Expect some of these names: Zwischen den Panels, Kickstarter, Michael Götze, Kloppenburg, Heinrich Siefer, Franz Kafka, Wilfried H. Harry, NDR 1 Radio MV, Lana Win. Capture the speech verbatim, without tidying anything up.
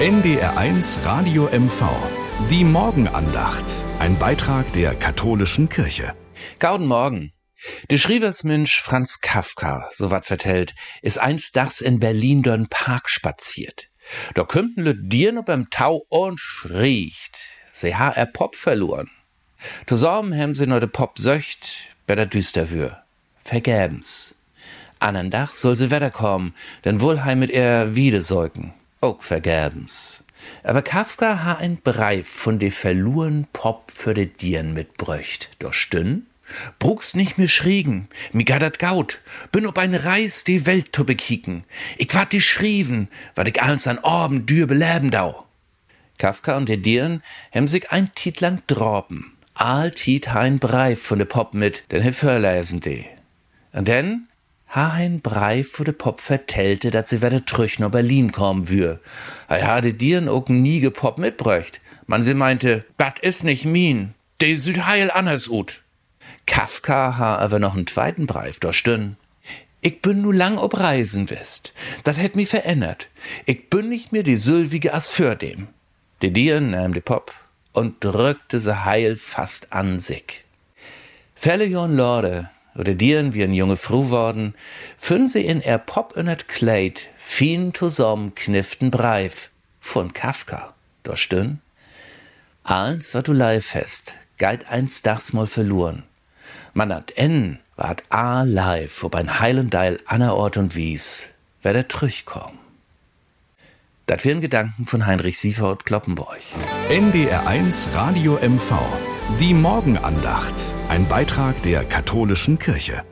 N D R eins Radio M V. Die Morgenandacht. Ein Beitrag der katholischen Kirche. Gauden Morgen. Der Schriversmensch Franz Kafka, so wat vertellt, ist einst dachs in Berlin dorn Park spaziert. Da kömmten lüt Dieren ob im Tau und schriecht. Sie ha er Pop verloren. Zusammen hem sie nur de Pop söcht, bei der düster wür. Vergäbens. Andern Dach soll sie wetter kommen, denn wohl heim mit er wieder säugen. Auch vergäbens. Aber Kafka ha ein Breif von de verloren Pop für de Dieren mitbröcht. Doch stünn? Brugst nicht mehr schriegen, mi gaddert gaut, bin ob ein Reis die Welt zu bekicken. Ich wart die Schriven, wat ich alles an Orben dür beleben dau. Kafka und der Dieren hem sich ein Tiet lang droben. Aal Tiet ha ein Breif von de Pop mit, denn he förleisen de. Und denn ha ein Breif wo de Pop vertellte, dat sie werde trüch no Berlin kommen wür. Er ha de Dieren ook nie gepop mitbröcht. Man sie meinte, dat is nicht min, de süd heil anders ut. Kafka ha aber noch einen zweiten Brief da stünn. Ich bin nu lang ob Reisen bist. Dat hätt mi verändert. Ich bin nicht mehr die Sylvige as für dem. Die Dieren nahm die Pop und drückte se heil fast an sich. Fälle jorn Lorde, oder Dieren wie ein junge Fru worden, fünn sie in er Pop innert Kleid, fien zusammen kniften Brief von Kafka. Da stünn. Alles, wat du live hast, galt einst dachs mal verloren. Man hat N, wart A live, ob ein Heil und Deil aner Ort und Wies, wer der Trüch kommt. Das wären Gedanken von Heinrich Siefer und Kloppenburg. N D R eins Radio M V. Die Morgenandacht. Ein Beitrag der katholischen Kirche.